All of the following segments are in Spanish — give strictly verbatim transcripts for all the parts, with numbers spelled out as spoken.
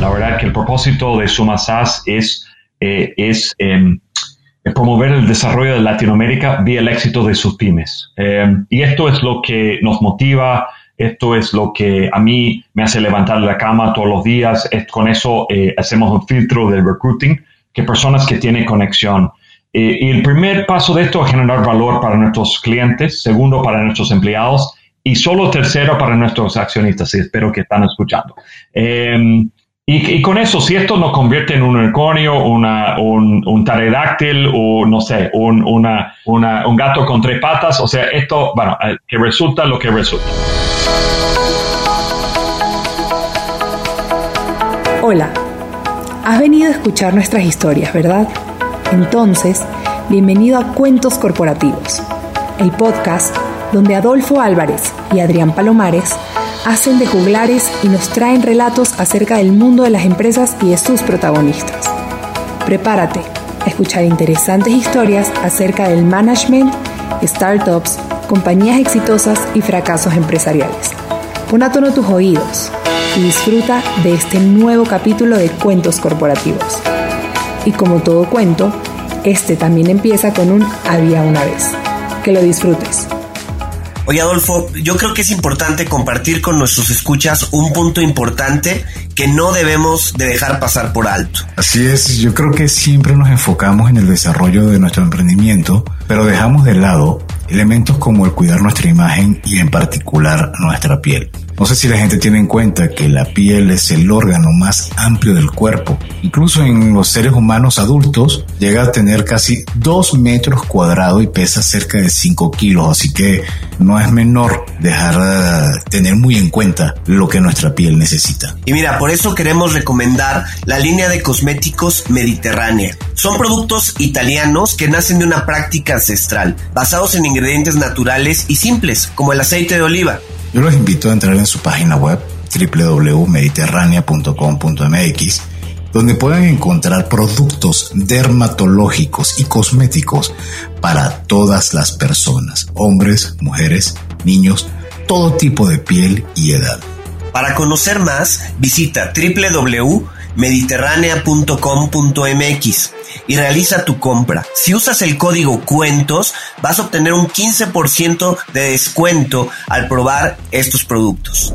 La verdad que el propósito de Suma S A S es, eh, es eh, promover el desarrollo de Latinoamérica vía el éxito de sus pymes. Eh, y esto es lo que nos motiva, esto es lo que a mí me hace levantar de la cama todos los días. Es, con eso eh, hacemos un filtro del recruiting, que personas que tienen conexión. Eh, y el primer paso de esto es generar valor para nuestros clientes, segundo para nuestros empleados y solo tercero para nuestros accionistas, y espero que están escuchando. Eh, y, y con eso, si esto nos convierte en un unicornio, una, un, un pterodáctil o no sé, un, una, una, un gato con tres patas, o sea, esto, bueno, que resulta lo que resulta. Hola, has venido a escuchar nuestras historias, ¿verdad? Entonces, bienvenido a Cuentos Corporativos, el podcast donde Adolfo Álvarez y Adrián Palomares hacen de juglares y nos traen relatos acerca del mundo de las empresas y de sus protagonistas. Prepárate a escuchar interesantes historias acerca del management, startups, compañías exitosas y fracasos empresariales. Pon a tono tus oídos y disfruta de este nuevo capítulo de Cuentos Corporativos. Y como todo cuento, este también empieza con un había una vez. Que lo disfrutes. Oye, Adolfo, yo creo que es importante compartir con nuestros escuchas un punto importante que no debemos de dejar pasar por alto. Así es, yo creo que siempre nos enfocamos en el desarrollo de nuestro emprendimiento, pero dejamos de lado elementos como el cuidar nuestra imagen y en particular nuestra piel. No sé si la gente tiene en cuenta que la piel es el órgano más amplio del cuerpo. Incluso en los seres humanos adultos llega a tener casi dos metros cuadrados y pesa cerca de cinco kilos. Así que no es menor dejar uh, tener muy en cuenta lo que nuestra piel necesita. Y mira, por eso queremos recomendar la línea de cosméticos Mediterránea. Son productos italianos que nacen de una práctica ancestral, basados en ingredientes naturales y simples, como el aceite de oliva. Yo los invito a entrar en su página web doble u doble u doble u punto mediterránea punto com punto m x, donde pueden encontrar productos dermatológicos y cosméticos para todas las personas, hombres, mujeres, niños, todo tipo de piel y edad. Para conocer más, visita doble u doble u doble u punto mediterránea punto com punto m x y realiza tu compra. Si usas el código CUENTOS, vas a obtener un quince por ciento de descuento al probar estos productos.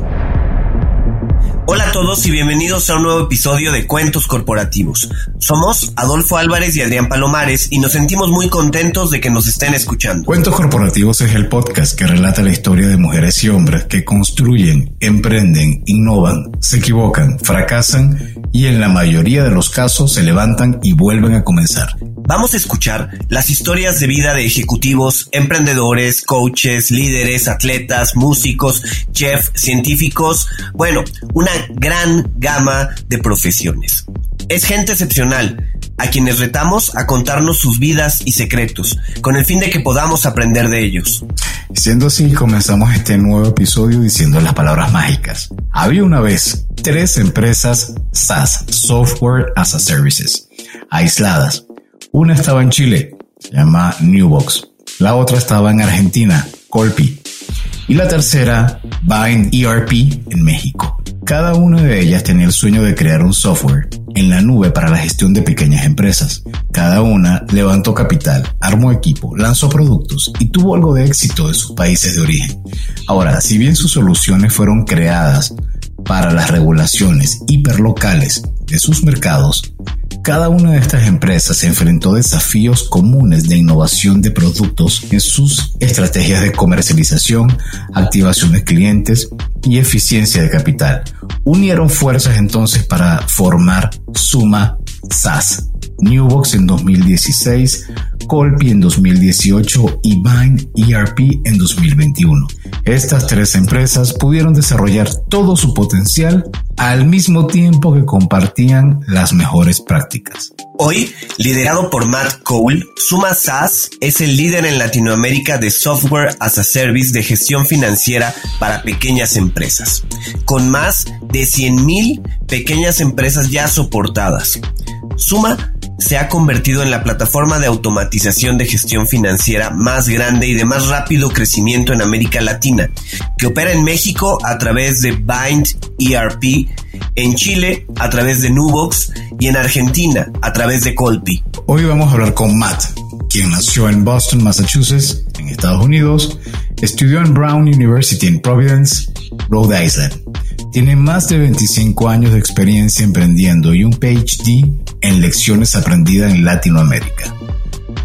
Hola a todos y bienvenidos a un nuevo episodio de Cuentos Corporativos. Somos Adolfo Álvarez y Adrián Palomares y nos sentimos muy contentos de que nos estén escuchando. Cuentos Corporativos es el podcast que relata la historia de mujeres y hombres que construyen, emprenden, innovan, se equivocan, fracasan y en la mayoría de los casos se levantan y vuelven a comenzar. Vamos a escuchar las historias de vida de ejecutivos, emprendedores, coaches, líderes, atletas, músicos, chefs, científicos, bueno, una gran gama de profesiones. Es gente excepcional, a quienes retamos a contarnos sus vidas y secretos, con el fin de que podamos aprender de ellos. Siendo así, comenzamos este nuevo episodio diciendo las palabras mágicas. Había una vez tres empresas SaaS, Software as a Services, aisladas. Una estaba en Chile, se llama Nubox. La otra estaba en Argentina, Colppy. Y la tercera, Bind E R P, en México. Cada una de ellas tenía el sueño de crear un software en la nube para la gestión de pequeñas empresas. Cada una levantó capital, armó equipo, lanzó productos y tuvo algo de éxito de sus países de origen. Ahora, si bien sus soluciones fueron creadas para las regulaciones hiperlocales de sus mercados, cada una de estas empresas se enfrentó a desafíos comunes de innovación de productos en sus estrategias de comercialización, activación de clientes y eficiencia de capital. Unieron fuerzas entonces para formar Suma S A S, Nubox en dos mil dieciséis, Colppy en dos mil dieciocho y Bind E R P en dos mil veintiuno. Estas tres empresas pudieron desarrollar todo su potencial al mismo tiempo que compartían las mejores prácticas. Hoy, liderado por Matt Cole, Suma S A S es el líder en Latinoamérica de Software as a Service de gestión financiera para pequeñas empresas, con más de cien mil pequeñas empresas ya soportadas. Suma se ha convertido en la plataforma de automatización de gestión financiera más grande y de más rápido crecimiento en América Latina, que opera en México a través de Bind E R P, en Chile a través de Nubox y en Argentina a través de Colppy. Hoy vamos a hablar con Matt, quien nació en Boston, Massachusetts, en Estados Unidos, estudió en Brown University en Providence, Rhode Island. Tiene más de veinticinco años de experiencia emprendiendo y un P H D en lecciones aprendidas en Latinoamérica.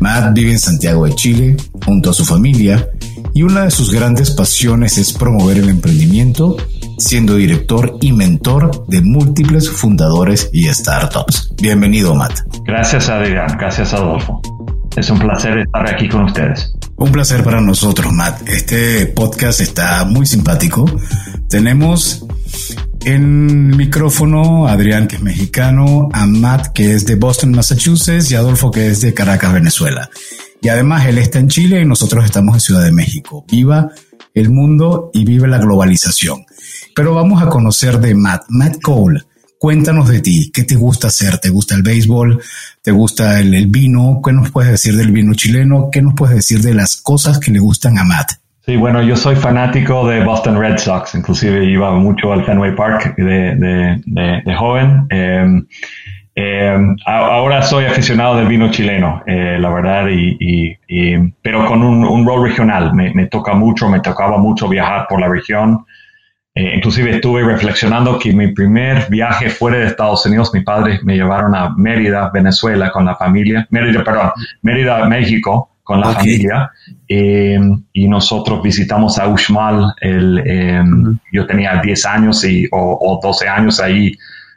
Matt vive en Santiago de Chile junto a su familia y una de sus grandes pasiones es promover el emprendimiento, siendo director y mentor de múltiples fundadores y startups. Bienvenido, Matt. Gracias, Adrián. Gracias, Adolfo. Es un placer estar aquí con ustedes. Un placer para nosotros, Matt. Este podcast está muy simpático. Tenemos en el micrófono a Adrián, que es mexicano, a Matt, que es de Boston, Massachusetts, y a Adolfo, que es de Caracas, Venezuela. Y además él está en Chile y nosotros estamos en Ciudad de México. Viva el mundo y viva la globalización. Pero vamos a conocer de Matt. Matt Cole, cuéntanos de ti. ¿Qué te gusta hacer? ¿Te gusta el béisbol? ¿Te gusta el, el vino? ¿Qué nos puedes decir del vino chileno? ¿Qué nos puedes decir de las cosas que le gustan a Matt? Sí, bueno, yo soy fanático de Boston Red Sox. Inclusive iba mucho al Fenway Park de, de, de, de joven. Eh, eh, ahora soy aficionado del vino chileno, eh, la verdad, y, y, y, pero con un, un rol regional. Me, me toca mucho, me tocaba mucho viajar por la región. Eh, inclusive estuve reflexionando que mi primer viaje fuera de Estados Unidos, mis padres me llevaron a Mérida, Venezuela, con la familia, Mérida, perdón, Mérida, México, con la okay. familia, eh, y nosotros visitamos a Uxmal, el, eh, uh-huh. yo tenía diez años y, o, o doce años, ahí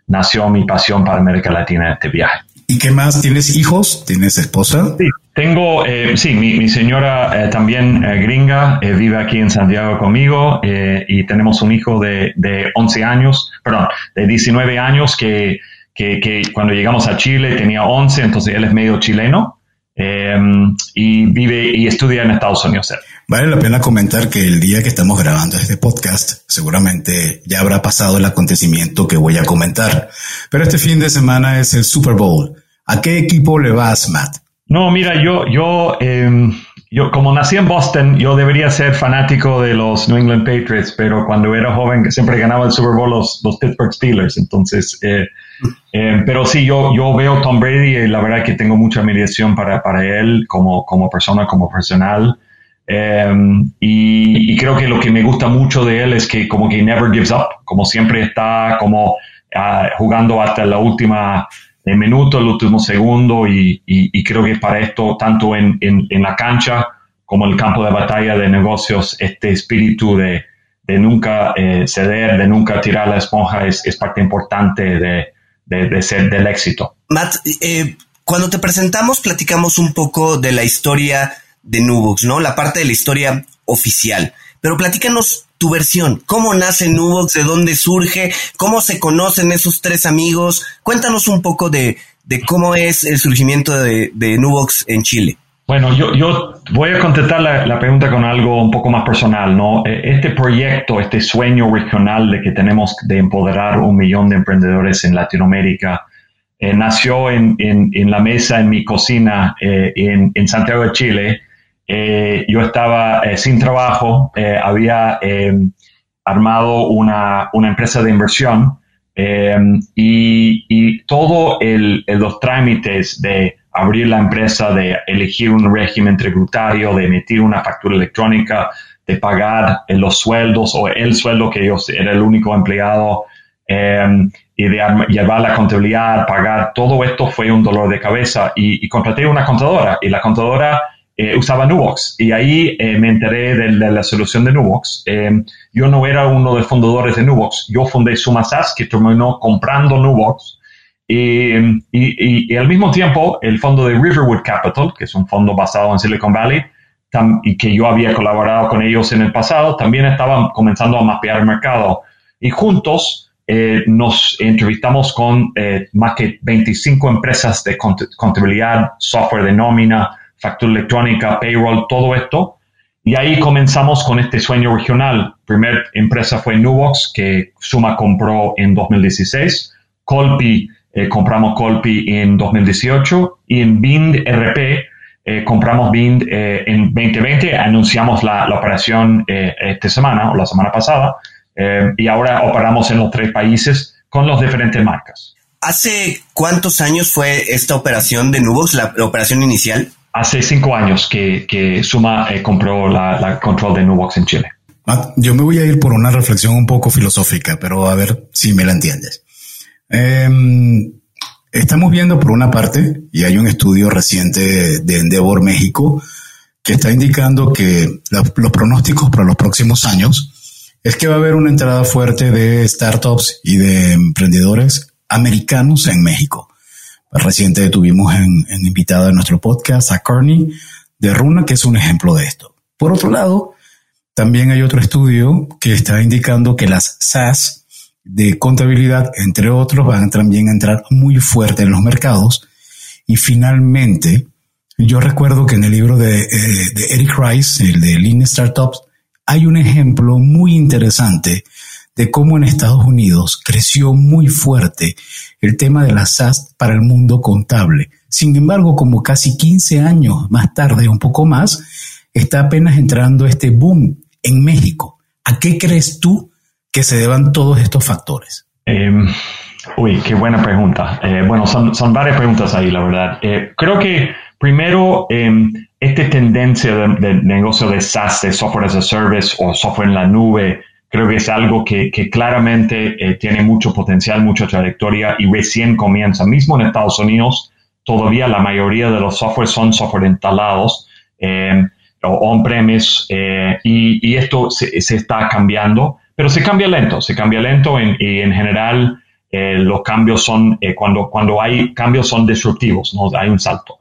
nació mi pasión para América Latina en este viaje. ¿Y qué más? ¿Tienes hijos? ¿Tienes esposa? Sí, tengo, eh, sí, mi, mi señora eh, también eh, gringa, eh, vive aquí en Santiago conmigo eh, y tenemos un hijo de, de once años, perdón, de diecinueve años que, que, que cuando llegamos a Chile tenía once, entonces él es medio chileno eh, y vive y estudia en Estados Unidos. Vale la pena comentar que el día que estamos grabando este podcast, seguramente ya habrá pasado el acontecimiento que voy a comentar. Pero este fin de semana es el Super Bowl. ¿A qué equipo le vas, Matt? No, mira, yo, yo, eh, yo como nací en Boston, yo debería ser fanático de los New England Patriots, pero cuando era joven siempre ganaba el Super Bowl los, los Pittsburgh Steelers. Entonces, eh, eh, pero sí, yo, yo veo Tom Brady y la verdad que tengo mucha admiración para, para él como, como persona, como personal. Um, y, y creo que lo que me gusta mucho de él es que como que never gives up, como siempre está como uh, jugando hasta la última el minuto, el último segundo y, y, y creo que para esto tanto en, en, en la cancha como en el campo de batalla de negocios este espíritu de, de nunca eh, ceder, de nunca tirar la esponja es, es parte importante de, de, de ser del éxito. Matt, eh, cuando te presentamos platicamos un poco de la historia de Nubox, ¿no? La parte de la historia oficial. Pero platícanos tu versión. ¿Cómo nace Nubox? ¿De dónde surge? ¿Cómo se conocen esos tres amigos? Cuéntanos un poco de, de cómo es el surgimiento de, de Nubox en Chile. Bueno, yo, yo voy a contestar la, la pregunta con algo un poco más personal, ¿no? Este proyecto, este sueño regional de que tenemos de empoderar un millón de emprendedores en Latinoamérica, eh, nació en, en, en la mesa, en mi cocina, eh, en, en Santiago de Chile. Eh, yo estaba eh, sin trabajo, eh, había eh, armado una, una empresa de inversión eh, y, y todo el, el, los trámites de abrir la empresa, de elegir un régimen tributario, de emitir una factura electrónica, de pagar eh, los sueldos o el sueldo que yo era el único empleado eh, y de arm- llevar la contabilidad, pagar, todo esto fue un dolor de cabeza y, y contraté una contadora y la contadora Eh, usaba Nubox y ahí eh, me enteré de, de la solución de Nubox. Eh, yo no era uno de los fundadores de Nubox. Yo fundé Suma S A S, que terminó comprando Nubox. Y, y, y, y al mismo tiempo, el fondo de Riverwood Capital, que es un fondo basado en Silicon Valley, tam- y que yo había colaborado con ellos en el pasado, también estaban comenzando a mapear el mercado. Y juntos eh, nos entrevistamos con eh, más que veinticinco empresas de cont- contabilidad, software de nómina, factura electrónica, payroll, todo esto. Y ahí comenzamos con este sueño regional. Primera empresa fue Nubox, que Suma compró en dos mil dieciséis. Colppy eh, compramos Colppy en dos mil dieciocho y en Bind E R P eh, compramos Bind eh, en veinte veinte, anunciamos la, la operación eh, esta semana o la semana pasada eh, y ahora operamos en los tres países con las diferentes marcas. ¿Hace cuántos años fue esta operación de Nubox, la, la operación inicial? Hace cinco años que, que Suma eh, compró la, la control de Nubox en Chile. Matt, yo me voy a ir por una reflexión un poco filosófica, pero a ver si me la entiendes. Eh, estamos viendo por una parte, y hay un estudio reciente de Endeavor México, que está indicando que la, los pronósticos para los próximos años es que va a haber una entrada fuerte de startups y de emprendedores americanos en México. Reciente tuvimos en, en invitado a nuestro podcast a Kearney de Runa, que es un ejemplo de esto. Por otro lado, también hay otro estudio que está indicando que las SaaS de contabilidad, entre otros, van también a entrar muy fuerte en los mercados. Y finalmente, yo recuerdo que en el libro de, eh, de Eric Ries, el de Lean Startups, hay un ejemplo muy interesante de cómo en Estados Unidos creció muy fuerte el tema de las SaaS para el mundo contable. Sin embargo, como casi quince años más tarde, un poco más, está apenas entrando este boom en México. ¿A qué crees tú que se deban todos estos factores? Eh, uy, qué buena pregunta. Eh, bueno, son, son varias preguntas ahí, la verdad. Eh, creo que primero, eh, esta tendencia del de negocio de SaaS, de software as a service o software en la nube, creo que es algo que, que claramente eh, tiene mucho potencial, mucha trayectoria y recién comienza. Mismo en Estados Unidos, todavía la mayoría de los software son software instalados eh, o on-premise eh, y, y esto se, se está cambiando, pero se cambia lento, se cambia lento en, y en general eh, los cambios son, eh, cuando, cuando hay cambios son disruptivos, ¿no? Hay un salto.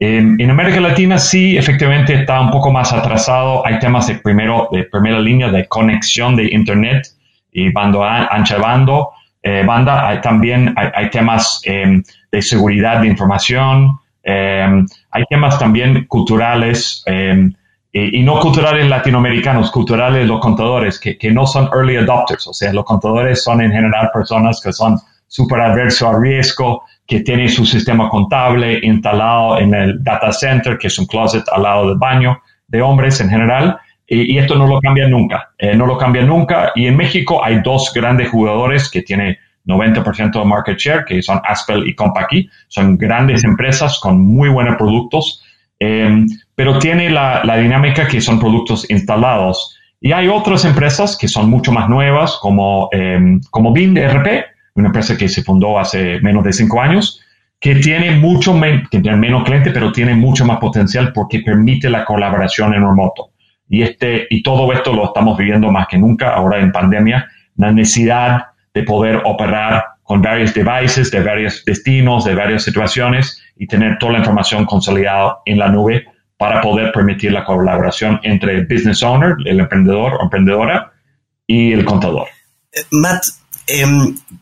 En, en América Latina sí, efectivamente está un poco más atrasado. Hay temas de, primero, de primera línea de conexión de Internet y bando a, ancha bando, eh, banda. Hay, también hay, hay temas eh, de seguridad de información. Eh, hay temas también culturales eh, y, y no culturales latinoamericanos, culturales los contadores que, que no son early adopters. O sea, los contadores son en general personas que son súper adversos a riesgo, que tiene su sistema contable instalado en el data center, que es un closet al lado del baño de hombres en general, y, y esto no lo cambia nunca, eh, no lo cambia nunca, y en México hay dos grandes jugadores que tienen noventa por ciento de market share, que son Aspel y Compaq, son grandes empresas con muy buenos productos, eh, pero tiene la, la dinámica que son productos instalados, y hay otras empresas que son mucho más nuevas, como, eh, como Bind E R P, una empresa que se fundó hace menos de cinco años, que tiene mucho men- que tiene menos clientes, pero tiene mucho más potencial porque permite la colaboración en remoto. Y, este, y todo esto lo estamos viviendo más que nunca ahora en pandemia, la necesidad de poder operar con varios devices, de varios destinos, de varias situaciones y tener toda la información consolidada en la nube para poder permitir la colaboración entre el business owner, el emprendedor o emprendedora y el contador. Matt, Eh,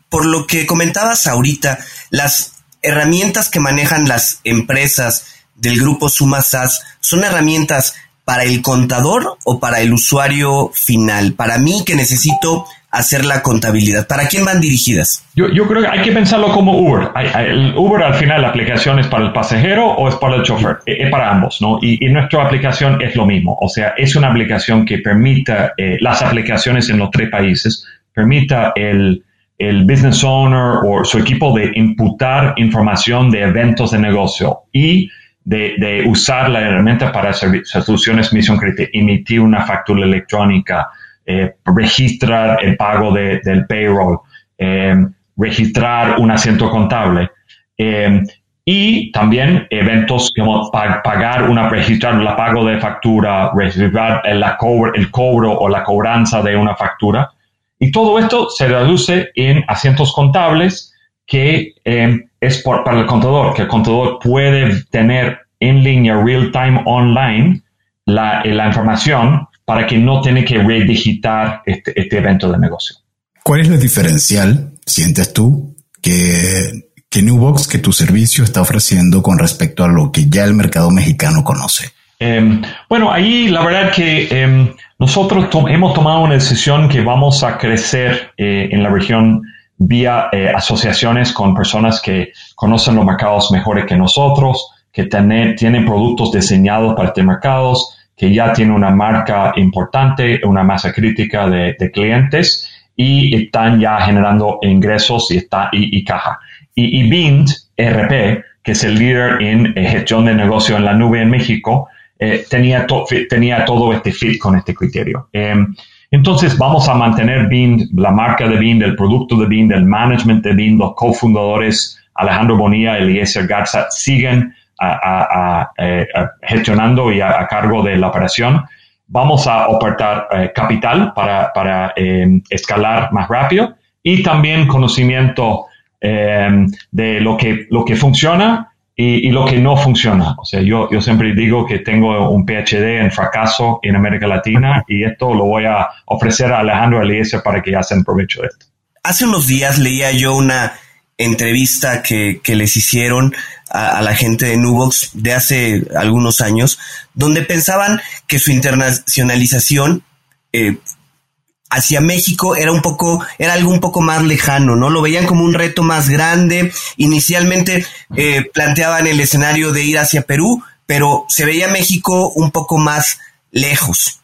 por lo que comentabas ahorita, las herramientas que manejan las empresas del grupo Suma S A S son herramientas para el contador o para el usuario final, para mí que necesito hacer la contabilidad. ¿Para quién van dirigidas? Yo, yo creo que hay que pensarlo como Uber. Hay, hay, el Uber al final la aplicación es para el pasajero o es para el chofer, es para ambos, ¿no? Y, y nuestra aplicación es lo mismo, o sea, es una aplicación que permita eh, las aplicaciones en los tres países permita el, el business owner o su equipo de imputar información de eventos de negocio y de, de usar la herramienta para serv- soluciones misión crítica, emitir una factura electrónica, eh, registrar el pago de, del payroll, eh, registrar un asiento contable eh, y también eventos como pag- pagar una, registrar la pago de factura, registrar el, co- el cobro o la cobranza de una factura. Y todo esto se reduce en asientos contables que eh, es por, para el contador, que el contador puede tener en línea, real-time, online, la, eh, la información para que no tiene que redigitar este, este evento de negocio. ¿Cuál es el diferencial, sientes tú, que, que Nubox, que tu servicio está ofreciendo con respecto a lo que ya el mercado mexicano conoce? Eh, bueno, ahí la verdad que eh, nosotros to- hemos tomado una decisión que vamos a crecer eh, en la región vía eh, asociaciones con personas que conocen los mercados mejor que nosotros, que tener, tienen productos diseñados para estos mercados, que ya tienen una marca importante, una masa crítica de, de clientes y están ya generando ingresos y, está, y, y caja. Y, y Bind E R P, que es el líder en eh, gestión de negocio en la nube en México, eh, tenía, to, tenía todo este fit con este criterio. Eh, Entonces vamos a mantener Bind, la marca de Bind, el producto de Bind, el management de Bind. Los cofundadores Alejandro Bonía y Eliezer Garza siguen a, a, a, a gestionando y a, a cargo de la operación. Vamos a ofertar eh, capital para, para eh, escalar más rápido y también conocimiento eh, de lo que, lo que funciona y, y lo que no funciona. O sea, yo, yo siempre digo que tengo un P H D en fracaso en América Latina y esto lo voy a ofrecer a Alejandro Eliezer para que hacen provecho de esto. Hace unos días leía yo una entrevista que, que les hicieron a, a la gente de Nubox de hace algunos años, donde pensaban que su internacionalización eh, hacia México era un poco, era algo un poco más lejano, ¿no? Lo veían como un reto más grande. Inicialmente eh, planteaban el escenario de ir hacia Perú, pero se veía México un poco más lejos.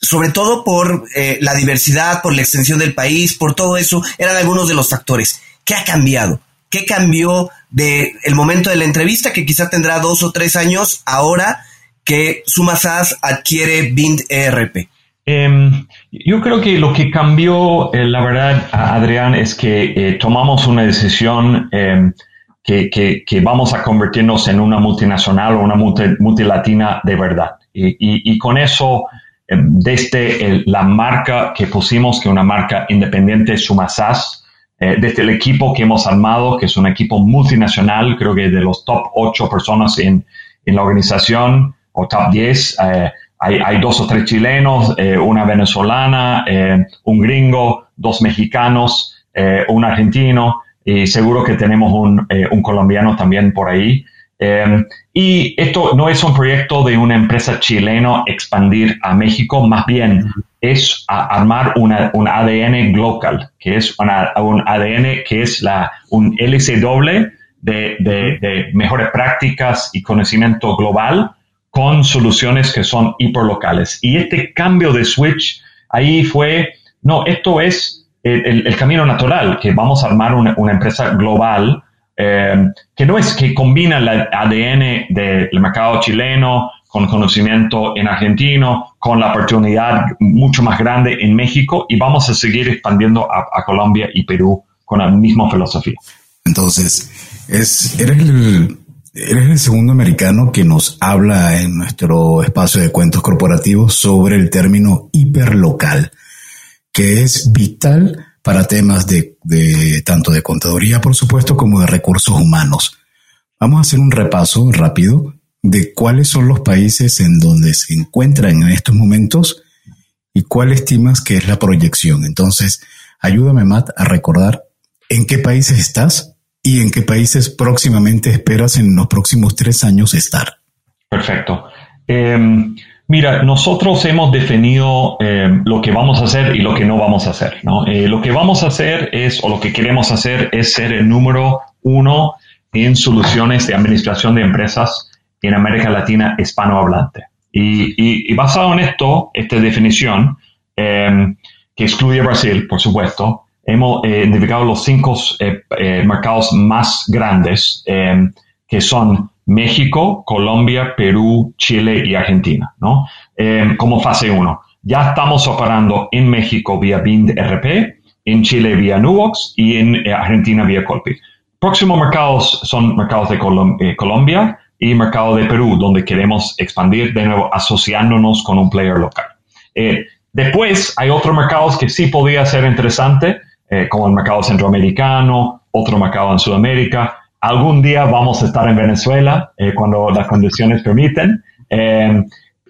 Sobre todo por eh, la diversidad, por la extensión del país, por todo eso, eran algunos de los factores. ¿Qué ha cambiado? ¿Qué cambió de el momento de la entrevista, que quizá tendrá dos o tres años, ahora que Suma S A S adquiere Bind E R P? Um, yo creo que lo que cambió, eh, la verdad, Adrián, es que eh, tomamos una decisión eh, que, que, que vamos a convertirnos en una multinacional o una multi, multilatina de verdad. Y, y, y con eso, eh, desde el, la marca que pusimos, que es una marca independiente, Suma S A S, eh, desde el equipo que hemos armado, que es un equipo multinacional, creo que de los top ocho personas en, en la organización, o top diez, eh, Hay, hay dos o tres chilenos, eh, una venezolana, eh, un gringo, dos mexicanos, eh, un argentino y seguro que tenemos un, eh, un colombiano también por ahí. Eh, y esto no es un proyecto de una empresa chilena expandir a México, más bien es a armar una, un A D N global, que es una, un A D N que es la, un hélice doble de, de, de mejores prácticas y conocimiento global, con soluciones que son hiperlocales. Y este cambio de switch ahí fue, no, esto es el, el, el camino natural, que vamos a armar una, una empresa global eh, que no es que combina el A D N del mercado chileno con conocimiento en argentino, con la oportunidad mucho más grande en México y vamos a seguir expandiendo a, a Colombia y Perú con la misma filosofía. Entonces, es, eres el... Eres el segundo americano que nos habla en nuestro espacio de Cuentos Corporativos sobre el término hiperlocal, que es vital para temas de, de tanto de contaduría, por supuesto, como de recursos humanos. Vamos a hacer un repaso rápido de cuáles son los países en donde se encuentran en estos momentos y cuál estimas que es la proyección. Entonces, ayúdame, Matt, a recordar en qué países estás y en qué países próximamente esperas en los próximos tres años estar. Perfecto. Eh, mira, nosotros hemos definido eh, lo que vamos a hacer y lo que no vamos a hacer, ¿no? Eh, lo que vamos a hacer es, o lo que queremos hacer es ser el número uno en soluciones de administración de empresas en América Latina hispanohablante. Y, y, y basado en esto, esta definición, eh, que excluye Brasil, por supuesto, hemos eh, identificado los cinco eh, eh, mercados más grandes, eh, que son México, Colombia, Perú, Chile y Argentina, ¿no? Eh, como fase uno. Ya estamos operando en México vía Bind E R P, en Chile vía Nubox y en eh, Argentina vía Colppy. Próximos mercados son mercados de Colom- eh, Colombia y mercado de Perú, donde queremos expandir de nuevo asociándonos con un player local. Eh, después hay otros mercados que sí podría ser interesante, Eh, como el mercado centroamericano, otro mercado en Sudamérica. Algún día vamos a estar en Venezuela eh, cuando las condiciones permiten. Eh,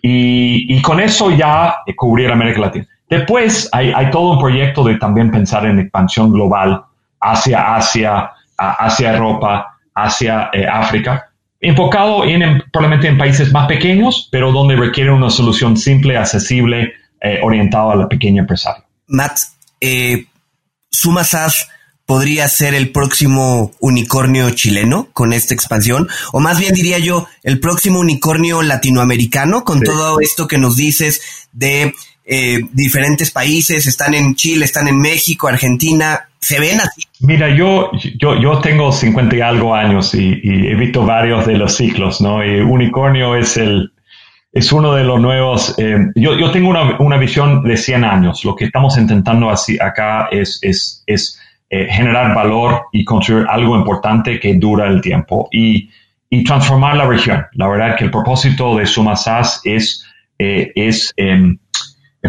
y, y con eso ya eh, cubrir América Latina. Después hay, hay todo un proyecto de también pensar en expansión global hacia Asia, a, hacia Europa, hacia eh, África, enfocado en, en, probablemente en países más pequeños, pero donde requiere una solución simple, accesible, eh, orientada a la pequeña empresaria. Matt, eh... Suma S A S podría ser el próximo unicornio chileno con esta expansión, o más bien diría yo, el próximo unicornio latinoamericano con sí. todo esto que nos dices de eh, diferentes países, están en Chile, están en México, Argentina, ¿se ven así? Mira, yo yo, yo tengo cincuenta y algo años y, y he visto varios de los ciclos, ¿no? Y unicornio es el... Es uno de los nuevos, eh, yo, yo tengo una, una visión de cien años. Lo que estamos intentando así acá es, es, es eh, generar valor y construir algo importante que dura el tiempo y, y transformar la región. La verdad que el propósito de Suma S A S es, eh, es eh,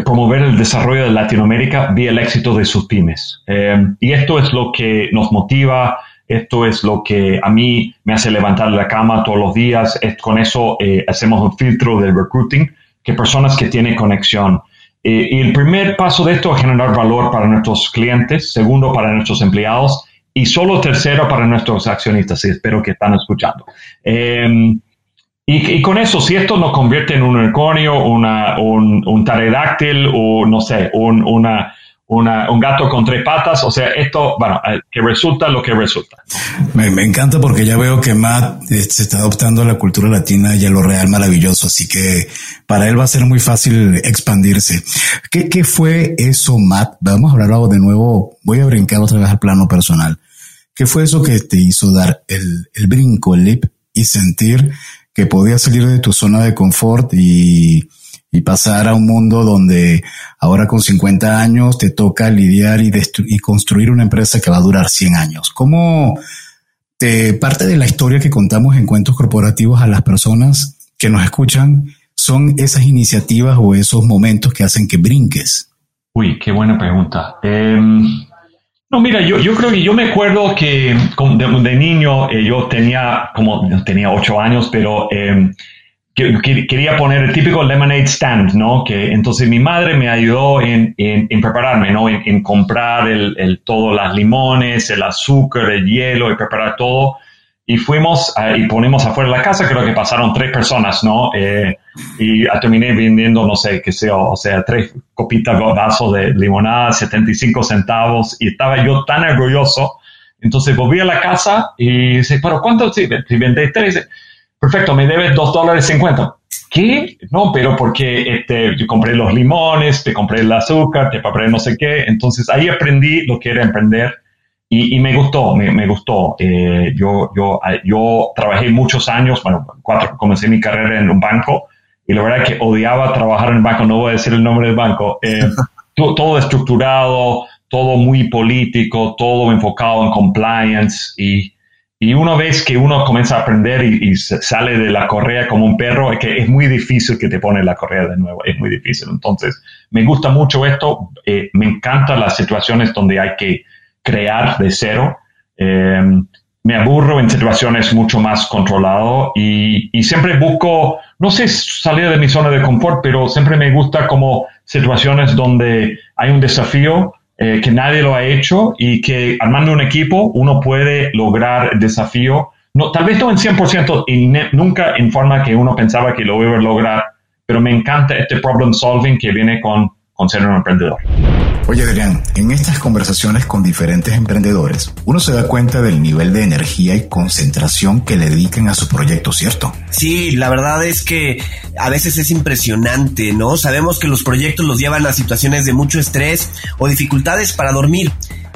promover el desarrollo de Latinoamérica vía el éxito de sus pymes. Eh, y esto es lo que nos motiva. Esto es lo que a mí me hace levantar la cama todos los días. Es, con eso eh, hacemos un filtro del recruiting, que personas que tienen conexión. Eh, y el primer paso de esto es generar valor para nuestros clientes, segundo para nuestros empleados y solo tercero para nuestros accionistas, y espero que están escuchando. Eh, y, y con eso, si esto nos convierte en un unicornio, una, un, un pterodáctil o no sé, un, una... Una, un gato con tres patas, o sea, esto, bueno, que resulta lo que resulta. Me, me encanta porque ya veo que Matt eh, se está adoptando a la cultura latina y a lo real maravilloso, así que para él va a ser muy fácil expandirse. ¿Qué, qué fue eso, Matt? Vamos a hablarlo de nuevo, voy a brincar otra vez al plano personal. ¿Qué fue eso que te hizo dar el, el brinco, el leap y sentir que podías salir de tu zona de confort y... y pasar a un mundo donde ahora con cincuenta años te toca lidiar y, destru- y construir una empresa que va a durar cien años? ¿Cómo te, parte de la historia que contamos en Cuentos Corporativos a las personas que nos escuchan son esas iniciativas o esos momentos que hacen que brinques? Uy, qué buena pregunta. Eh, no, mira, yo, yo creo que yo me acuerdo que de, de niño eh, yo tenía como tenía ocho años, pero... Eh, quería poner el típico lemonade stand, ¿no? Que entonces mi madre me ayudó en, en, en prepararme, ¿no? En, en comprar el, el, todos los limones, el azúcar, el hielo y preparar todo. Y fuimos a, y ponemos afuera de la casa, creo que pasaron tres personas, ¿no? Eh, y terminé vendiendo, no sé, qué sé, o sea, tres copitas, vasos de limonada, setenta y cinco centavos. Y estaba yo tan orgulloso. Entonces volví a la casa y dice, pero ¿cuánto? Si vendí tres... Perfecto, me debes dos dólares cincuenta. ¿Qué? No, pero porque este, yo compré los limones, te compré el azúcar, te compré no sé qué. Entonces ahí aprendí lo que era emprender y, y me gustó, me, me gustó. Eh, yo, yo, yo trabajé muchos años, bueno, cuatro, comencé mi carrera en un banco y la verdad es que odiaba trabajar en el banco, no voy a decir el nombre del banco. Eh, todo, todo estructurado, todo muy político, todo enfocado en compliance y... Y una vez que uno comienza a aprender y, y sale de la correa como un perro, es que es muy difícil que te pone la correa de nuevo, es muy difícil. Entonces, me gusta mucho esto, eh, me encantan las situaciones donde hay que crear de cero. Eh, me aburro en situaciones mucho más controlado y, y siempre busco, no sé, salir de mi zona de confort, pero siempre me gusta como situaciones donde hay un desafío, Eh, que nadie lo ha hecho y que armando un equipo uno puede lograr el desafío, no, tal vez no en cien por ciento y ne- nunca en forma que uno pensaba que lo iba a lograr, pero me encanta este problem solving que viene con, con ser un emprendedor. Oye Adrián, en estas conversaciones con diferentes emprendedores, uno se da cuenta del nivel de energía y concentración que le dedican a su proyecto, ¿cierto? Sí, la verdad es que a veces es impresionante, ¿no? Sabemos que los proyectos los llevan a situaciones de mucho estrés o dificultades para dormir,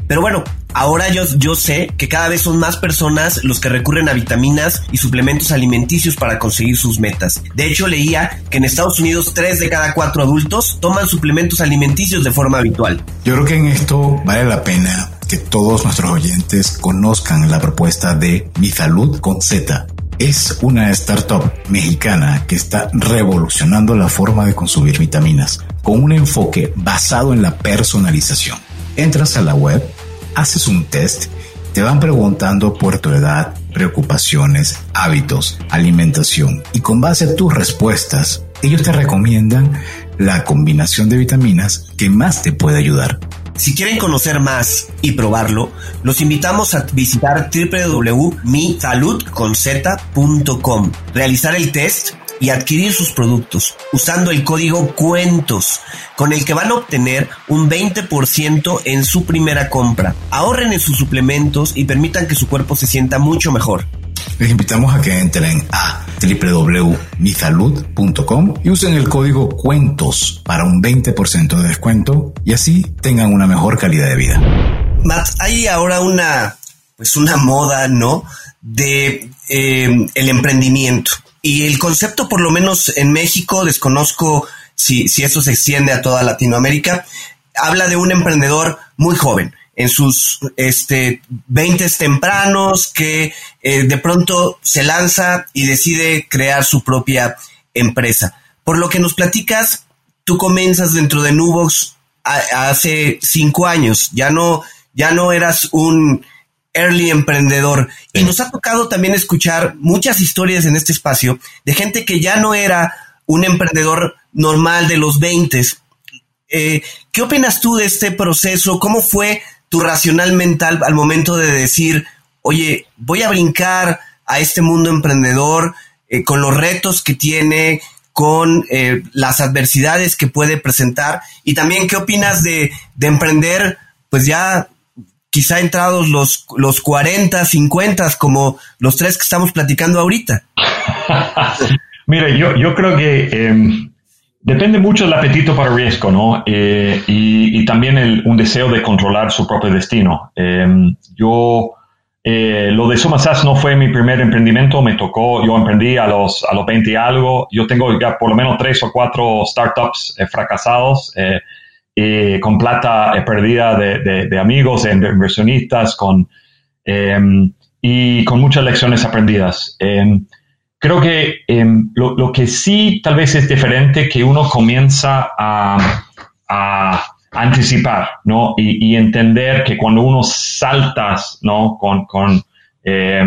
pero bueno, ahora yo, yo sé que cada vez son más personas los que recurren a vitaminas y suplementos alimenticios para conseguir sus metas. De hecho, leía que en Estados Unidos tres de cada cuatro adultos toman suplementos alimenticios de forma habitual. Yo creo que en esto vale la pena que todos nuestros oyentes conozcan la propuesta de Mi Salud con Zeta. Es una startup mexicana que está revolucionando la forma de consumir vitaminas con un enfoque basado en la personalización. Entras a la web, haces un test, te van preguntando por tu edad, preocupaciones, hábitos, alimentación y con base a tus respuestas, ellos te recomiendan la combinación de vitaminas que más te puede ayudar. Si quieren conocer más y probarlo, los invitamos a visitar doble u doble u doble u punto mi salud con zeta punto com, realizar el test y adquirir sus productos usando el código CUENTOS, con el que van a obtener un veinte por ciento en su primera compra. Ahorren en sus suplementos y permitan que su cuerpo se sienta mucho mejor. Les invitamos a que entren a doble u doble u doble u punto mi salud punto com y usen el código CUENTOS para un veinte por ciento de descuento y así tengan una mejor calidad de vida. Matt, hay ahora una, pues una moda, ¿no?, de eh, el emprendimiento. Y el concepto, por lo menos en México, desconozco si, si eso se extiende a toda Latinoamérica, habla de un emprendedor muy joven, en sus este veintes tempranos, que eh, de pronto se lanza y decide crear su propia empresa. Por lo que nos platicas, tú comenzas dentro de Nubox a, hace cinco años, ya no, ya no eras un early emprendedor. Y nos ha tocado también escuchar muchas historias en este espacio de gente que ya no era un emprendedor normal de los veintes. Eh, ¿Qué opinas tú de este proceso? ¿Cómo fue tu racional mental al momento de decir, oye, voy a brincar a este mundo emprendedor eh, con los retos que tiene, con eh, las adversidades que puede presentar? Y también, ¿qué opinas de, de emprender, pues ya quizá entrados los, los cuarenta, cincuenta, como los tres que estamos platicando ahorita? Mira, yo, yo creo que eh, depende mucho del apetito para riesgo, ¿no? Eh, y, y también el, un deseo de controlar su propio destino. Eh, yo, eh, lo de Suma S A S no fue mi primer emprendimiento, me tocó, yo emprendí a los, a los veinte y algo, yo tengo ya por lo menos tres o cuatro startups eh, fracasados, eh, Eh, con plata eh, perdida de, de, de amigos, de inversionistas, con, eh, y con muchas lecciones aprendidas. Eh, creo que eh, lo, lo que sí tal vez es diferente, que uno comienza a, a anticipar, ¿no? Y, y entender que cuando uno saltas, ¿no?, con, con, eh,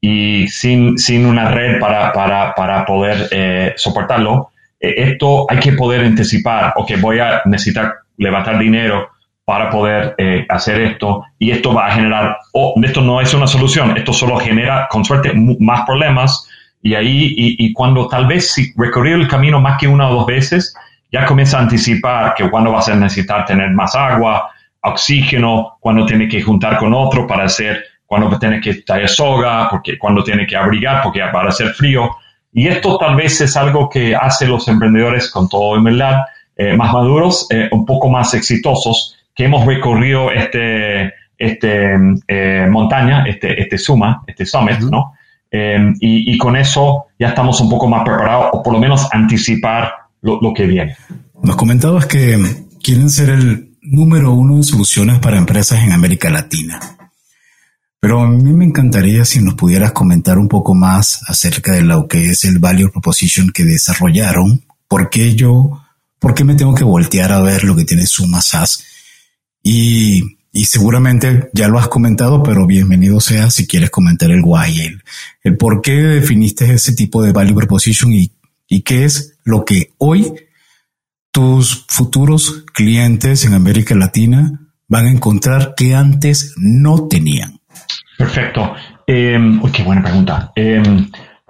y sin, sin una red para, para, para poder eh, soportarlo, esto hay que poder anticipar, o okay, que voy a necesitar levantar dinero para poder eh, hacer esto, y esto va a generar, oh, esto no es una solución, esto solo genera, con suerte, m- más problemas, y ahí, y, y cuando tal vez si recorrer el camino más que una o dos veces, ya comienza a anticipar que cuando vas a necesitar tener más agua, oxígeno, cuando tiene que juntar con otro para hacer, cuando tiene que traer soga, porque cuando tiene que abrigar, porque para hacer frío. Y esto tal vez es algo que hace los emprendedores, con toda humildad, eh, más maduros, eh, un poco más exitosos, que hemos recorrido este, este eh, montaña, este, este suma, este summit, ¿no? Eh, y, y con eso ya estamos un poco más preparados, o por lo menos anticipar lo, lo que viene. Nos comentabas que quieren ser el número uno en soluciones para empresas en América Latina. Pero a mí me encantaría si nos pudieras comentar un poco más acerca de lo que es el value proposition que desarrollaron. ¿Por qué yo, por qué me tengo que voltear a ver lo que tiene Suma S A S? Y, y seguramente ya lo has comentado, pero bienvenido sea si quieres comentar el why, el, el por qué definiste ese tipo de value proposition y, y qué es lo que hoy tus futuros clientes en América Latina van a encontrar que antes no tenían. Perfecto. Eh, uy, qué buena pregunta. Eh,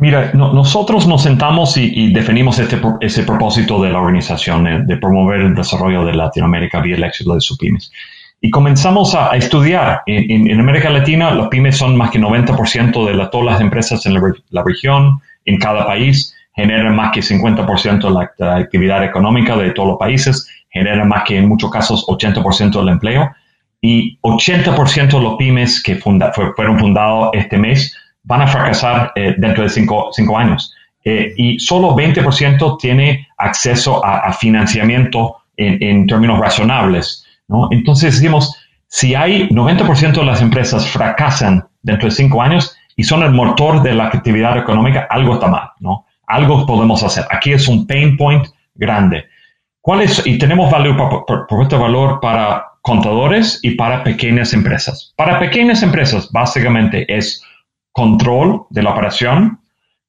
mira, no, nosotros nos sentamos y, y definimos este, ese propósito de la organización, eh, de promover el desarrollo de Latinoamérica vía el éxito de sus pymes. Y comenzamos a, a estudiar. En, en, en América Latina, las pymes son más que noventa por ciento de la, todas las empresas en la, la región, en cada país, generan más que cincuenta por ciento de la, la actividad económica de todos los países, generan más que en muchos casos ochenta por ciento del empleo. Y ochenta por ciento de los pymes que funda, fueron fundados este mes van a fracasar eh, dentro de cinco, cinco años. Eh, y solo veinte por ciento tiene acceso a, a financiamiento en, en términos razonables, ¿no? Entonces decimos, si hay noventa por ciento de las empresas fracasan dentro de cinco años y son el motor de la actividad económica, algo está mal, ¿no? Algo podemos hacer. Aquí es un pain point grande. ¿Cuál es? Y tenemos valor, propuesta de valor para contadores y para pequeñas empresas. Para pequeñas empresas, básicamente es control de la operación,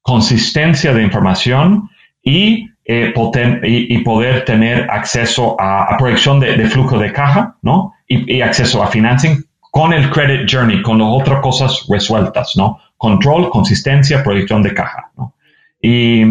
consistencia de información y, eh, poten- y, y poder tener acceso a, a proyección de, de flujo de caja, ¿no? Y, y acceso a financing con el credit journey, con las otras cosas resueltas, ¿no? Control, consistencia, proyección de caja, ¿no? Y,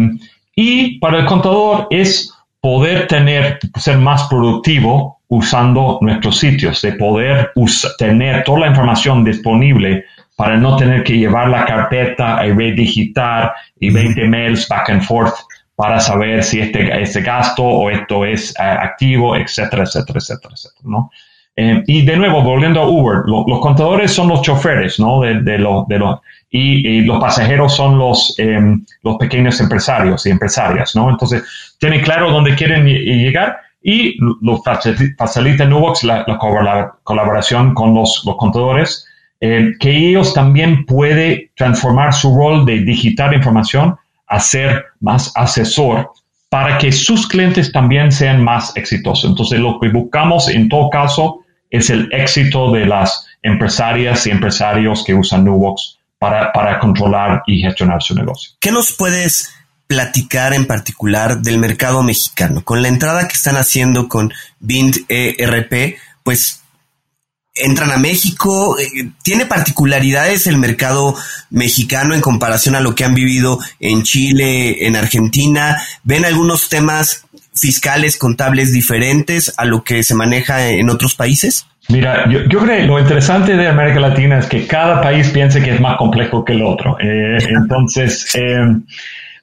Y para el contador es poder tener, ser más productivo usando nuestros sitios, de poder usar, tener toda la información disponible para no tener que llevar la carpeta y redigitar y veinte mails back and forth para saber si este, este gasto o esto es uh, activo, etcétera, etcétera, etcétera, etcétera, ¿no? Eh, y de nuevo, volviendo a Uber, lo, los contadores son los choferes, ¿no? De, de los, de los, y, y los pasajeros son los, eh, los pequeños empresarios y empresarias, ¿no? Entonces, tienen claro dónde quieren llegar y lo facilita Nubox la, la colaboración con los, los contadores, eh, que ellos también pueden transformar su rol de digitar información a ser más asesor para que sus clientes también sean más exitosos. Entonces, lo que buscamos en todo caso es el éxito de las empresarias y empresarios que usan Nubox para, para controlar y gestionar su negocio. ¿Qué nos puedes platicar en particular del mercado mexicano? Con la entrada que están haciendo con Bind E R P, pues entran a México. ¿Tiene particularidades el mercado mexicano en comparación a lo que han vivido en Chile, en Argentina? ¿Ven algunos temas fiscales, contables diferentes a lo que se maneja en otros países? Mira, yo, yo creo que lo interesante de América Latina es que cada país piensa que es más complejo que el otro. Eh, entonces, eh,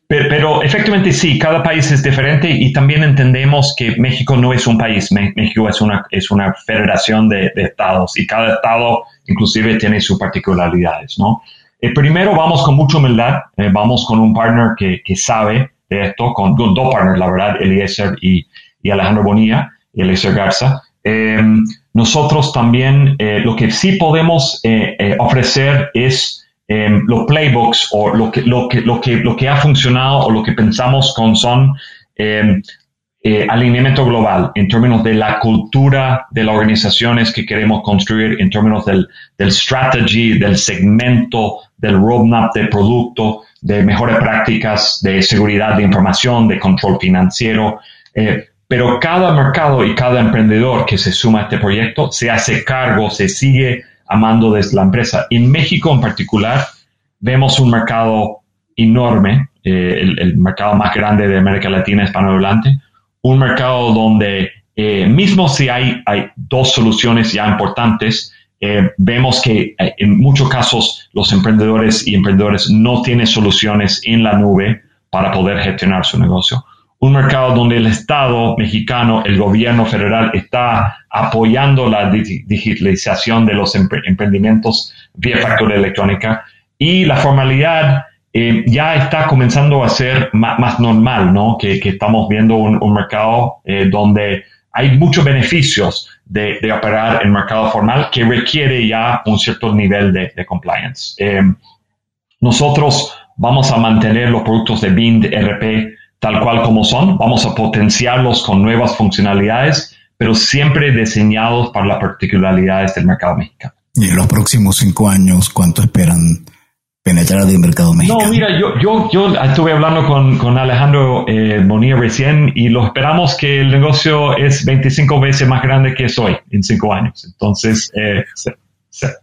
pero, pero efectivamente sí, cada país es diferente y también entendemos que México no es un país. México es una, es una federación de, de estados y cada estado inclusive tiene sus particularidades, ¿no? Eh, primero vamos con mucha humildad, eh, vamos con un partner que, que sabe de esto, con, con dos partners, la verdad, Eliezer y, y Alejandro Bonía, Eliezer Garza. Eh, nosotros también eh, lo que sí podemos eh, eh, ofrecer es eh, los playbooks o lo que, lo, que, lo, que, lo que ha funcionado o lo que pensamos con son eh, eh, alineamiento global en términos de la cultura de las organizaciones que queremos construir, en términos del, del strategy, del segmento, del roadmap de producto, de mejores prácticas, de seguridad de información, de control financiero. Eh, pero cada mercado y cada emprendedor que se suma a este proyecto se hace cargo, se sigue amando desde la empresa. En México en particular vemos un mercado enorme, eh, el, el mercado más grande de América Latina hispanohablante, un mercado donde eh, mismo si hay, hay dos soluciones ya importantes, Eh, vemos que eh, en muchos casos los emprendedores y emprendedores no tienen soluciones en la nube para poder gestionar su negocio. Un mercado donde el Estado mexicano, el gobierno federal, está apoyando la di- digitalización de los empre- emprendimientos vía factura electrónica y la formalidad eh, ya está comenzando a ser más, más normal, ¿no? Que, que estamos viendo un, un mercado eh, donde hay muchos beneficios De, de operar en mercado formal que requiere ya un cierto nivel de, de compliance. Eh, nosotros vamos a mantener los productos de Bind E R P tal cual como son, vamos a potenciarlos con nuevas funcionalidades, pero siempre diseñados para las particularidades del mercado mexicano. Y en los próximos cinco años, ¿cuánto esperan penetrar del mercado mexicano? No, mira, yo, yo, yo estuve hablando con, con Alejandro eh, Bonilla recién y lo esperamos que el negocio es veinticinco veces más grande que es hoy en cinco años. Entonces, eh,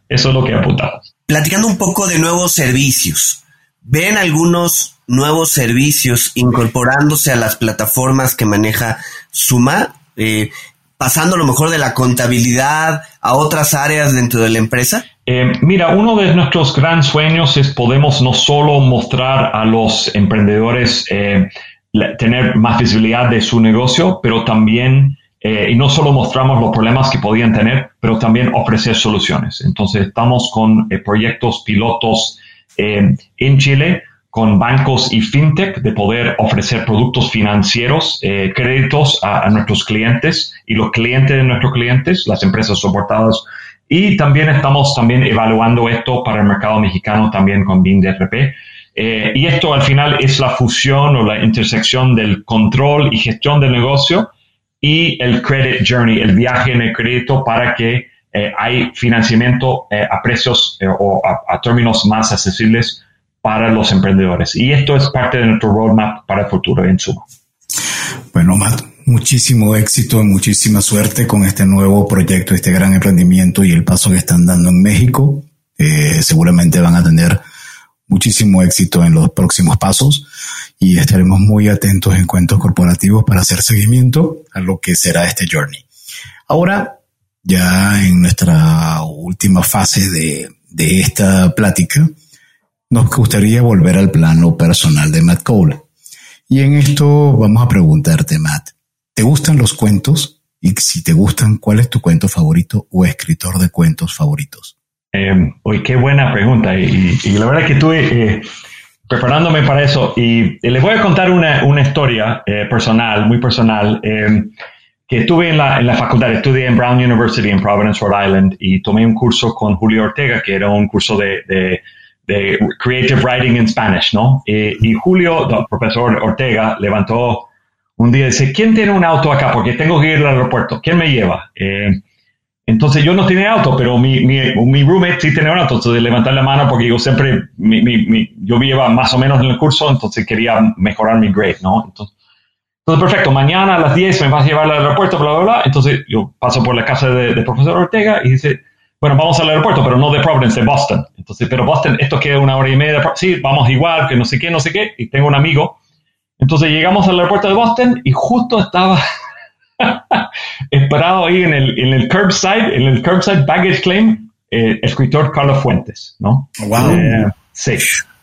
eso es lo que apuntamos. Platicando un poco de nuevos servicios, ¿ven algunos nuevos servicios incorporándose a las plataformas que maneja Suma? Eh, pasando a lo mejor de la contabilidad a otras áreas dentro de la empresa. Eh, mira, uno de nuestros grandes sueños es podemos no solo mostrar a los emprendedores eh, la, tener más visibilidad de su negocio, pero también, eh, y no solo mostramos los problemas que podían tener, pero también ofrecer soluciones. Entonces, estamos con eh, proyectos pilotos eh, en Chile, con bancos y fintech, de poder ofrecer productos financieros, eh, créditos a, a nuestros clientes y los clientes de nuestros clientes, las empresas soportadas. Y también estamos también evaluando esto para el mercado mexicano también con Bind E R P. Eh, y esto al final es la fusión o la intersección del control y gestión del negocio y el credit journey, el viaje en el crédito para que eh, hay financiamiento eh, a precios eh, o a, a términos más accesibles para los emprendedores. Y esto es parte de nuestro roadmap para el futuro en Suma. Bueno, Matt, muchísimo éxito, muchísima suerte con este nuevo proyecto, este gran emprendimiento y el paso que están dando en México. Eh, seguramente van a tener muchísimo éxito en los próximos pasos y estaremos muy atentos en Cuentos Corporativos para hacer seguimiento a lo que será este journey. Ahora, ya en nuestra última fase de, de esta plática, nos gustaría volver al plano personal de Matt Cole. Y en esto vamos a preguntarte, Matt, ¿te gustan los cuentos? Y si te gustan, ¿cuál es tu cuento favorito o escritor de cuentos favoritos? Eh, uy, qué buena pregunta. Y, y, y la verdad que estuve eh, preparándome para eso. Y, y les voy a contar una, una historia eh, personal, muy personal, eh, que tuve en la, en la facultad. Estudié en Brown University en Providence, Rhode Island, y tomé un curso con Julio Ortega, que era un curso de, de, de Creative Writing in Spanish, ¿no? Y, y Julio, el profesor Ortega, levantó un día dice, ¿quién tiene un auto acá? Porque tengo que ir al aeropuerto. ¿Quién me lleva? Eh, entonces, yo no tenía auto, pero mi, mi, mi roommate sí tenía un auto. Entonces, levanté la mano porque yo siempre, mi, mi, mi, yo vivía más o menos en el curso, entonces quería mejorar mi grade, ¿no? Entonces, entonces perfecto, mañana a las diez me vas a llevar al aeropuerto, bla, bla, bla. Entonces, yo paso por la casa del de profesor Ortega y dice, bueno, vamos al aeropuerto, pero no de Providence, de Boston. Entonces, pero Boston, esto queda una hora y media. De, sí, vamos igual, que no sé qué, no sé qué. Y tengo un amigo. Entonces llegamos al aeropuerto de Boston y justo estaba esperado ahí en el, en el curbside, en el curbside baggage claim, el escritor Carlos Fuentes, ¿no? Wow. Eh, sí.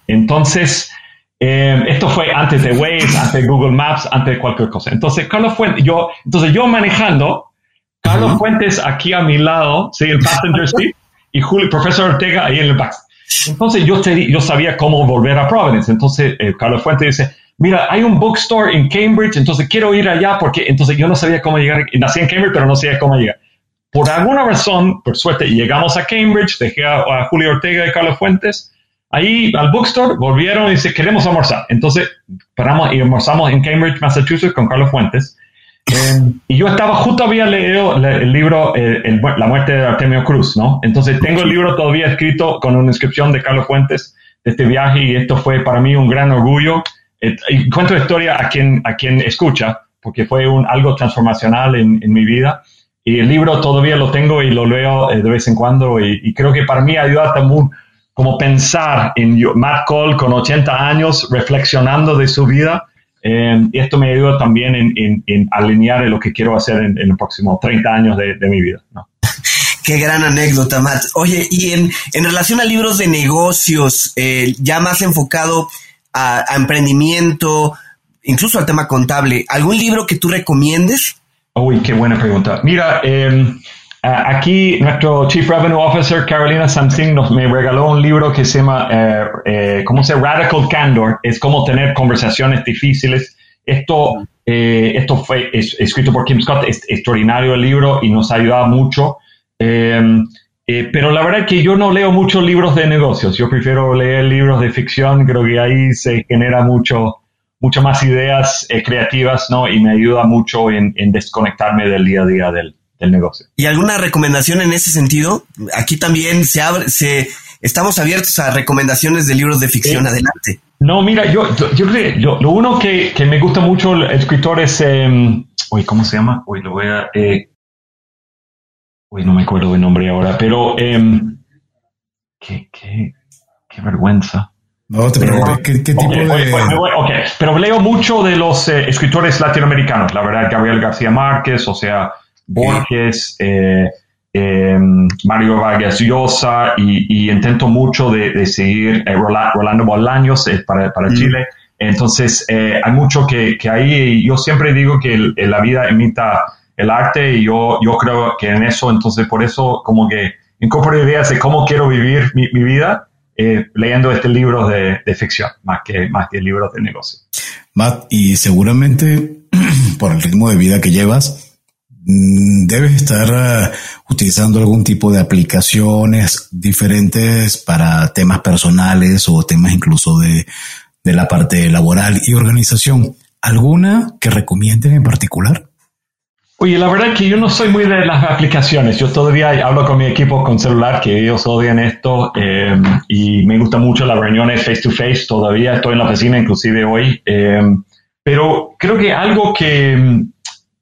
Entonces, eh, esto fue antes de Waze, antes de Google Maps, antes de cualquier cosa. Entonces, Carlos Fuentes, yo, entonces yo manejando, Carlos uh-huh. Fuentes aquí a mi lado, sí, el passenger seat, y Julio, profesor Ortega ahí en el back. Entonces yo, te, yo sabía cómo volver a Providence. Entonces, eh, Carlos Fuentes dice, mira, hay un bookstore en Cambridge, entonces quiero ir allá porque entonces yo no sabía cómo llegar. Nací en Cambridge, pero no sabía cómo llegar. Por alguna razón, por suerte, llegamos a Cambridge, dejé a, a Julio Ortega y Carlos Fuentes ahí al bookstore, volvieron y dice, queremos almorzar. Entonces paramos y almorzamos en Cambridge, Massachusetts, con Carlos Fuentes. Eh, y yo estaba, justo había leído le, el libro eh, el, La muerte de Artemio Cruz, ¿no? Entonces tengo el libro todavía escrito con una inscripción de Carlos Fuentes de este viaje y esto fue para mí un gran orgullo. Y cuento la historia a quien, a quien escucha, porque fue un, algo transformacional en, en mi vida. Y el libro todavía lo tengo y lo leo de vez en cuando. Y, y creo que para mí ayuda también como pensar en yo, Matt Cole con ochenta años, reflexionando de su vida. Eh, y esto me ayuda también en, en, en alinear lo que quiero hacer en, en los próximos treinta años de, de mi vida, ¿no? Qué gran anécdota, Matt. Oye, y en, en relación a libros de negocios, eh, ya más enfocado A, a emprendimiento, incluso al tema contable, ¿algún libro que tú recomiendes? Uy, qué buena pregunta. Mira, eh, aquí nuestro Chief Revenue Officer, Carolina Samsing, nos me regaló un libro que se llama, eh, eh, ¿cómo se llama? Radical Candor, es cómo tener conversaciones difíciles. Esto, eh, esto fue es, escrito por Kim Scott, es extraordinario el libro y nos ha ayudado mucho. Eh, Eh, pero la verdad es que yo no leo muchos libros de negocios. Yo prefiero leer libros de ficción. Creo que ahí se genera mucho, mucho más ideas eh, creativas, ¿no? Y me ayuda mucho en, en desconectarme del día a día del, del negocio. ¿Y alguna recomendación en ese sentido? Aquí también se abre, se estamos abiertos a recomendaciones de libros de ficción. Eh, Adelante. No, mira, yo, yo, yo creo yo, lo uno que, que me gusta mucho el escritor es, eh, uy, ¿cómo se llama? Uy, lo voy a eh, Uy, no me acuerdo el nombre ahora, pero eh, qué, qué, qué vergüenza. No, te preocupes, ¿qué, qué tipo okay, de...? Oye, oye, oye, okay. Pero leo mucho de los eh, escritores latinoamericanos, la verdad, Gabriel García Márquez, o sea, Borges, eh, eh, Mario Vargas Llosa, y, y intento mucho de, de seguir eh, Rolando Bolaños eh, para, para mm. Chile. Entonces, eh, hay mucho que, que ahí, yo siempre digo que el, la vida imita el arte, y yo, yo creo que en eso, entonces por eso como que incorporé ideas de cómo quiero vivir mi, mi vida eh, leyendo este libro de, de ficción, más que, más que libros de negocio. Matt, y seguramente por el ritmo de vida que llevas, debes estar utilizando algún tipo de aplicaciones diferentes para temas personales o temas incluso de, de la parte laboral y organización. ¿Alguna que recomiendes en particular? Oye, la verdad es que yo no soy muy de las aplicaciones. Yo todavía hablo con mi equipo con celular, que ellos odian esto, eh, y me gusta mucho las reuniones face to face. Todavía estoy en la oficina, inclusive hoy. Eh, pero creo que algo que,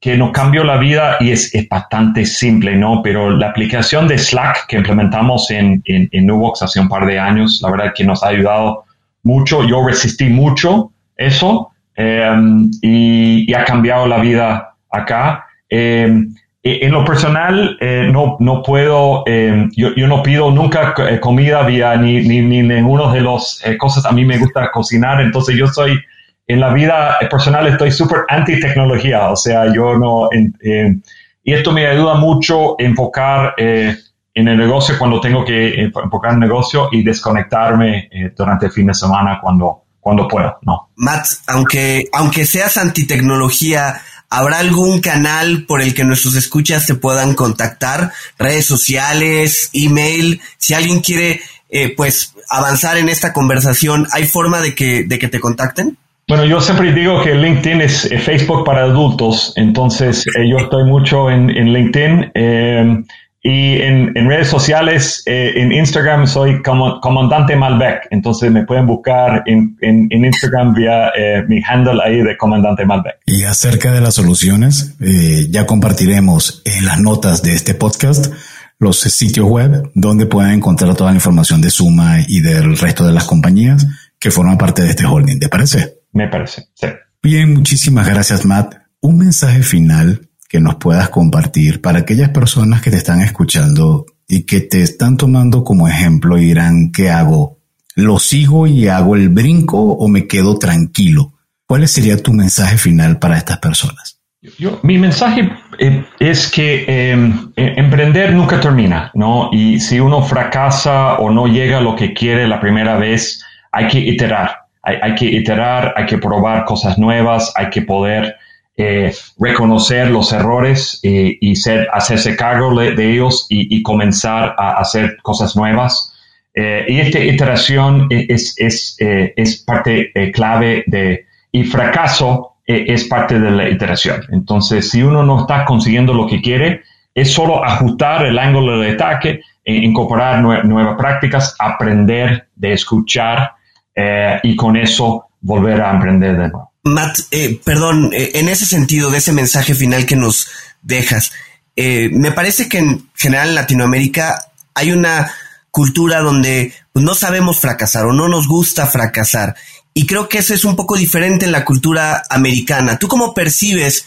que nos cambió la vida y es, es bastante simple, ¿no? Pero la aplicación de Slack que implementamos en, en, en Nubox hace un par de años, la verdad es que nos ha ayudado mucho, yo resistí mucho eso, eh, y, y ha cambiado la vida acá. Eh, en lo personal, eh, no, no puedo, eh, yo, yo no pido nunca comida vía ni, ni, ni ninguno de los eh, cosas. A mí me gusta cocinar, entonces yo soy, en la vida personal estoy súper anti-tecnología, o sea, yo no, en, eh, y esto me ayuda mucho a enfocar eh, en el negocio cuando tengo que enfocar en el negocio y desconectarme eh, durante el fin de semana cuando, cuando pueda, ¿no? Matt, aunque, aunque seas anti-tecnología, ¿habrá algún canal por el que nuestros escuchas te puedan contactar? Redes sociales, email. Si alguien quiere eh, pues avanzar en esta conversación, ¿hay forma de que, de que te contacten? Bueno, yo siempre digo que LinkedIn es eh, Facebook para adultos. Entonces, eh, yo estoy mucho en, en LinkedIn. Eh, y en, en redes sociales, eh, en Instagram soy como Comandante Malbec. Entonces, me pueden buscar en, en, en Instagram vía eh, mi handle ahí de Comandante Malbec. Y acerca de las soluciones, eh, ya compartiremos en las notas de este podcast los sitios web donde pueden encontrar toda la información de Suma y del resto de las compañías que forman parte de este holding. ¿Te parece? Me parece, sí. Bien, muchísimas gracias, Matt. Un mensaje final que nos puedas compartir para aquellas personas que te están escuchando y que te están tomando como ejemplo y dirán, ¿qué hago? ¿Lo sigo y hago el brinco o me quedo tranquilo? ¿Cuál sería tu mensaje final para estas personas? Yo, mi mensaje eh, es que eh, emprender nunca termina, ¿no? Y si uno fracasa o no llega a lo que quiere la primera vez, hay que iterar, hay, hay que iterar, hay que probar cosas nuevas, hay que poder... Eh, reconocer los errores eh, y ser, hacerse cargo de, de ellos y, y comenzar a hacer cosas nuevas. Eh, y esta iteración es, es, eh, es parte eh, clave de, y fracaso eh, es parte de la iteración. Entonces, si uno no está consiguiendo lo que quiere, es solo ajustar el ángulo de ataque, eh, incorporar nue- nuevas prácticas, aprender de escuchar eh, y con eso volver a emprender de nuevo. Matt, eh, perdón, eh, en ese sentido de ese mensaje final que nos dejas, eh, me parece que en general en Latinoamérica hay una cultura donde pues, no sabemos fracasar o no nos gusta fracasar, y creo que eso es un poco diferente en la cultura americana. ¿Tú cómo percibes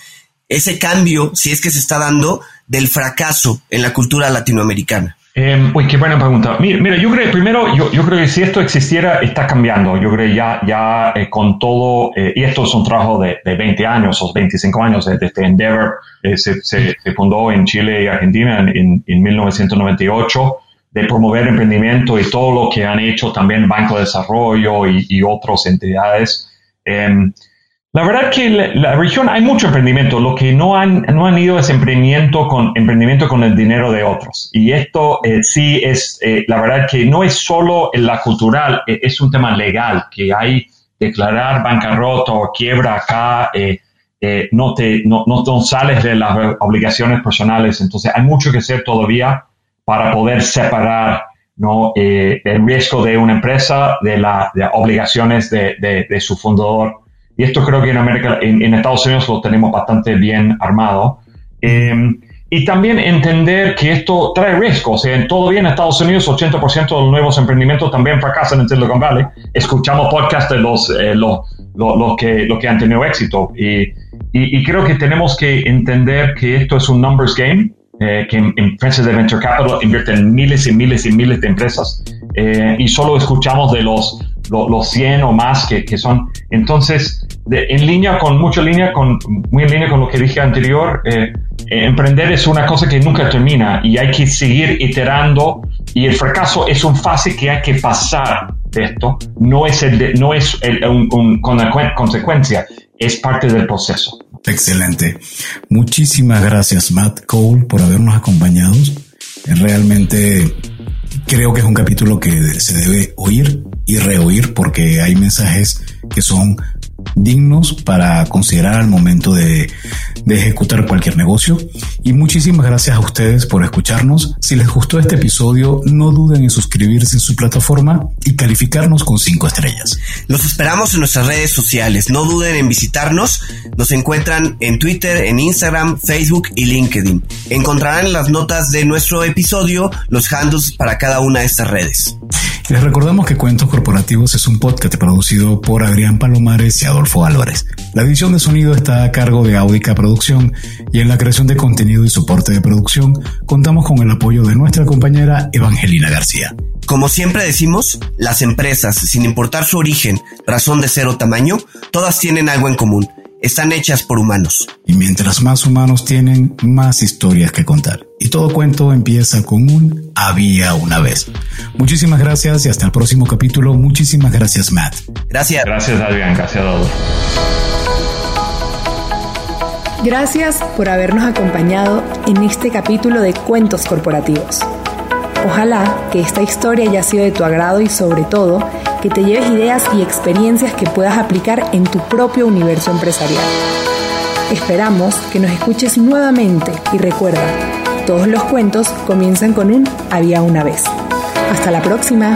ese cambio, si es que se está dando, del fracaso en la cultura latinoamericana? Eh, uy, qué buena pregunta. Mira, mira yo creo, primero, yo, yo creo que si esto existiera, está cambiando. Yo creo que ya, ya eh, con todo, eh, y esto es un trabajo de, de veinte años o veinticinco años, desde Endeavor, eh, se, se, se fundó en Chile y Argentina en, en mil novecientos noventa y ocho, de promover emprendimiento y todo lo que han hecho también Banco de Desarrollo y, y otras entidades. Eh, La verdad que la, la región hay mucho emprendimiento. Lo que no han, no han ido es emprendimiento con, emprendimiento con el dinero de otros. Y esto eh, sí es, eh, la verdad que no es solo la cultural, eh, es un tema legal, que hay declarar bancarrota o quiebra acá, eh, eh, no te, no, no, no sales de las obligaciones personales. Entonces hay mucho que hacer todavía para poder separar, ¿no? Eh, el riesgo de una empresa de las de obligaciones de, de, de su fundador. Y esto creo que en América, en, en Estados Unidos lo tenemos bastante bien armado. Eh, y también entender que esto trae riesgos. O sea, todavía en Estados Unidos ochenta por ciento de los nuevos emprendimientos también fracasan en Silicon Valley. Escuchamos podcasts de los, eh, los, los, los, que, los que han tenido éxito. Y, y, y creo que tenemos que entender que esto es un numbers game, eh, que empresas de venture capital invierten miles y miles y miles de empresas. Eh, y solo escuchamos de los... los cien o más que, que son. Entonces, de, en línea con, mucho línea con, muy en línea con lo que dije anterior, eh, emprender es una cosa que nunca termina y hay que seguir iterando, y el fracaso es un fase que hay que pasar de esto, no es, el, no es el, un, un, con la consecuencia, es parte del proceso. Excelente. Muchísimas gracias, Matt Cole, por habernos acompañado. Realmente creo que es un capítulo que se debe oír y reoír, porque hay mensajes que son dignos para considerar al momento de, de ejecutar cualquier negocio. Y muchísimas gracias a ustedes por escucharnos. Si les gustó este episodio, no duden en suscribirse en su plataforma y calificarnos con cinco estrellas. Los esperamos en nuestras redes sociales. No duden en visitarnos. Nos encuentran en Twitter, en Instagram, Facebook y LinkedIn. Encontrarán las notas de nuestro episodio, los handles para cada una de estas redes. Les recordamos que Cuentos Corporativos es un podcast producido por Adrián Palomares y Adolfo Álvarez. La edición de sonido está a cargo de Audica Producción y en la creación de contenido y soporte de producción contamos con el apoyo de nuestra compañera Evangelina García. Como siempre decimos, las empresas, sin importar su origen, razón de ser o tamaño, todas tienen algo en común. Están hechas por humanos. Y mientras más humanos tienen, más historias que contar. Y todo cuento empieza con un había una vez. Muchísimas gracias y hasta el próximo capítulo. Muchísimas gracias, Matt. Gracias. Gracias, Adrián. Gracias, Adolfo. Gracias por habernos acompañado en este capítulo de Cuentos Corporativos. Ojalá que esta historia haya sido de tu agrado y sobre todo que te lleves ideas y experiencias que puedas aplicar en tu propio universo empresarial. Esperamos que nos escuches nuevamente y recuerda, todos los cuentos comienzan con un había una vez. Hasta la próxima.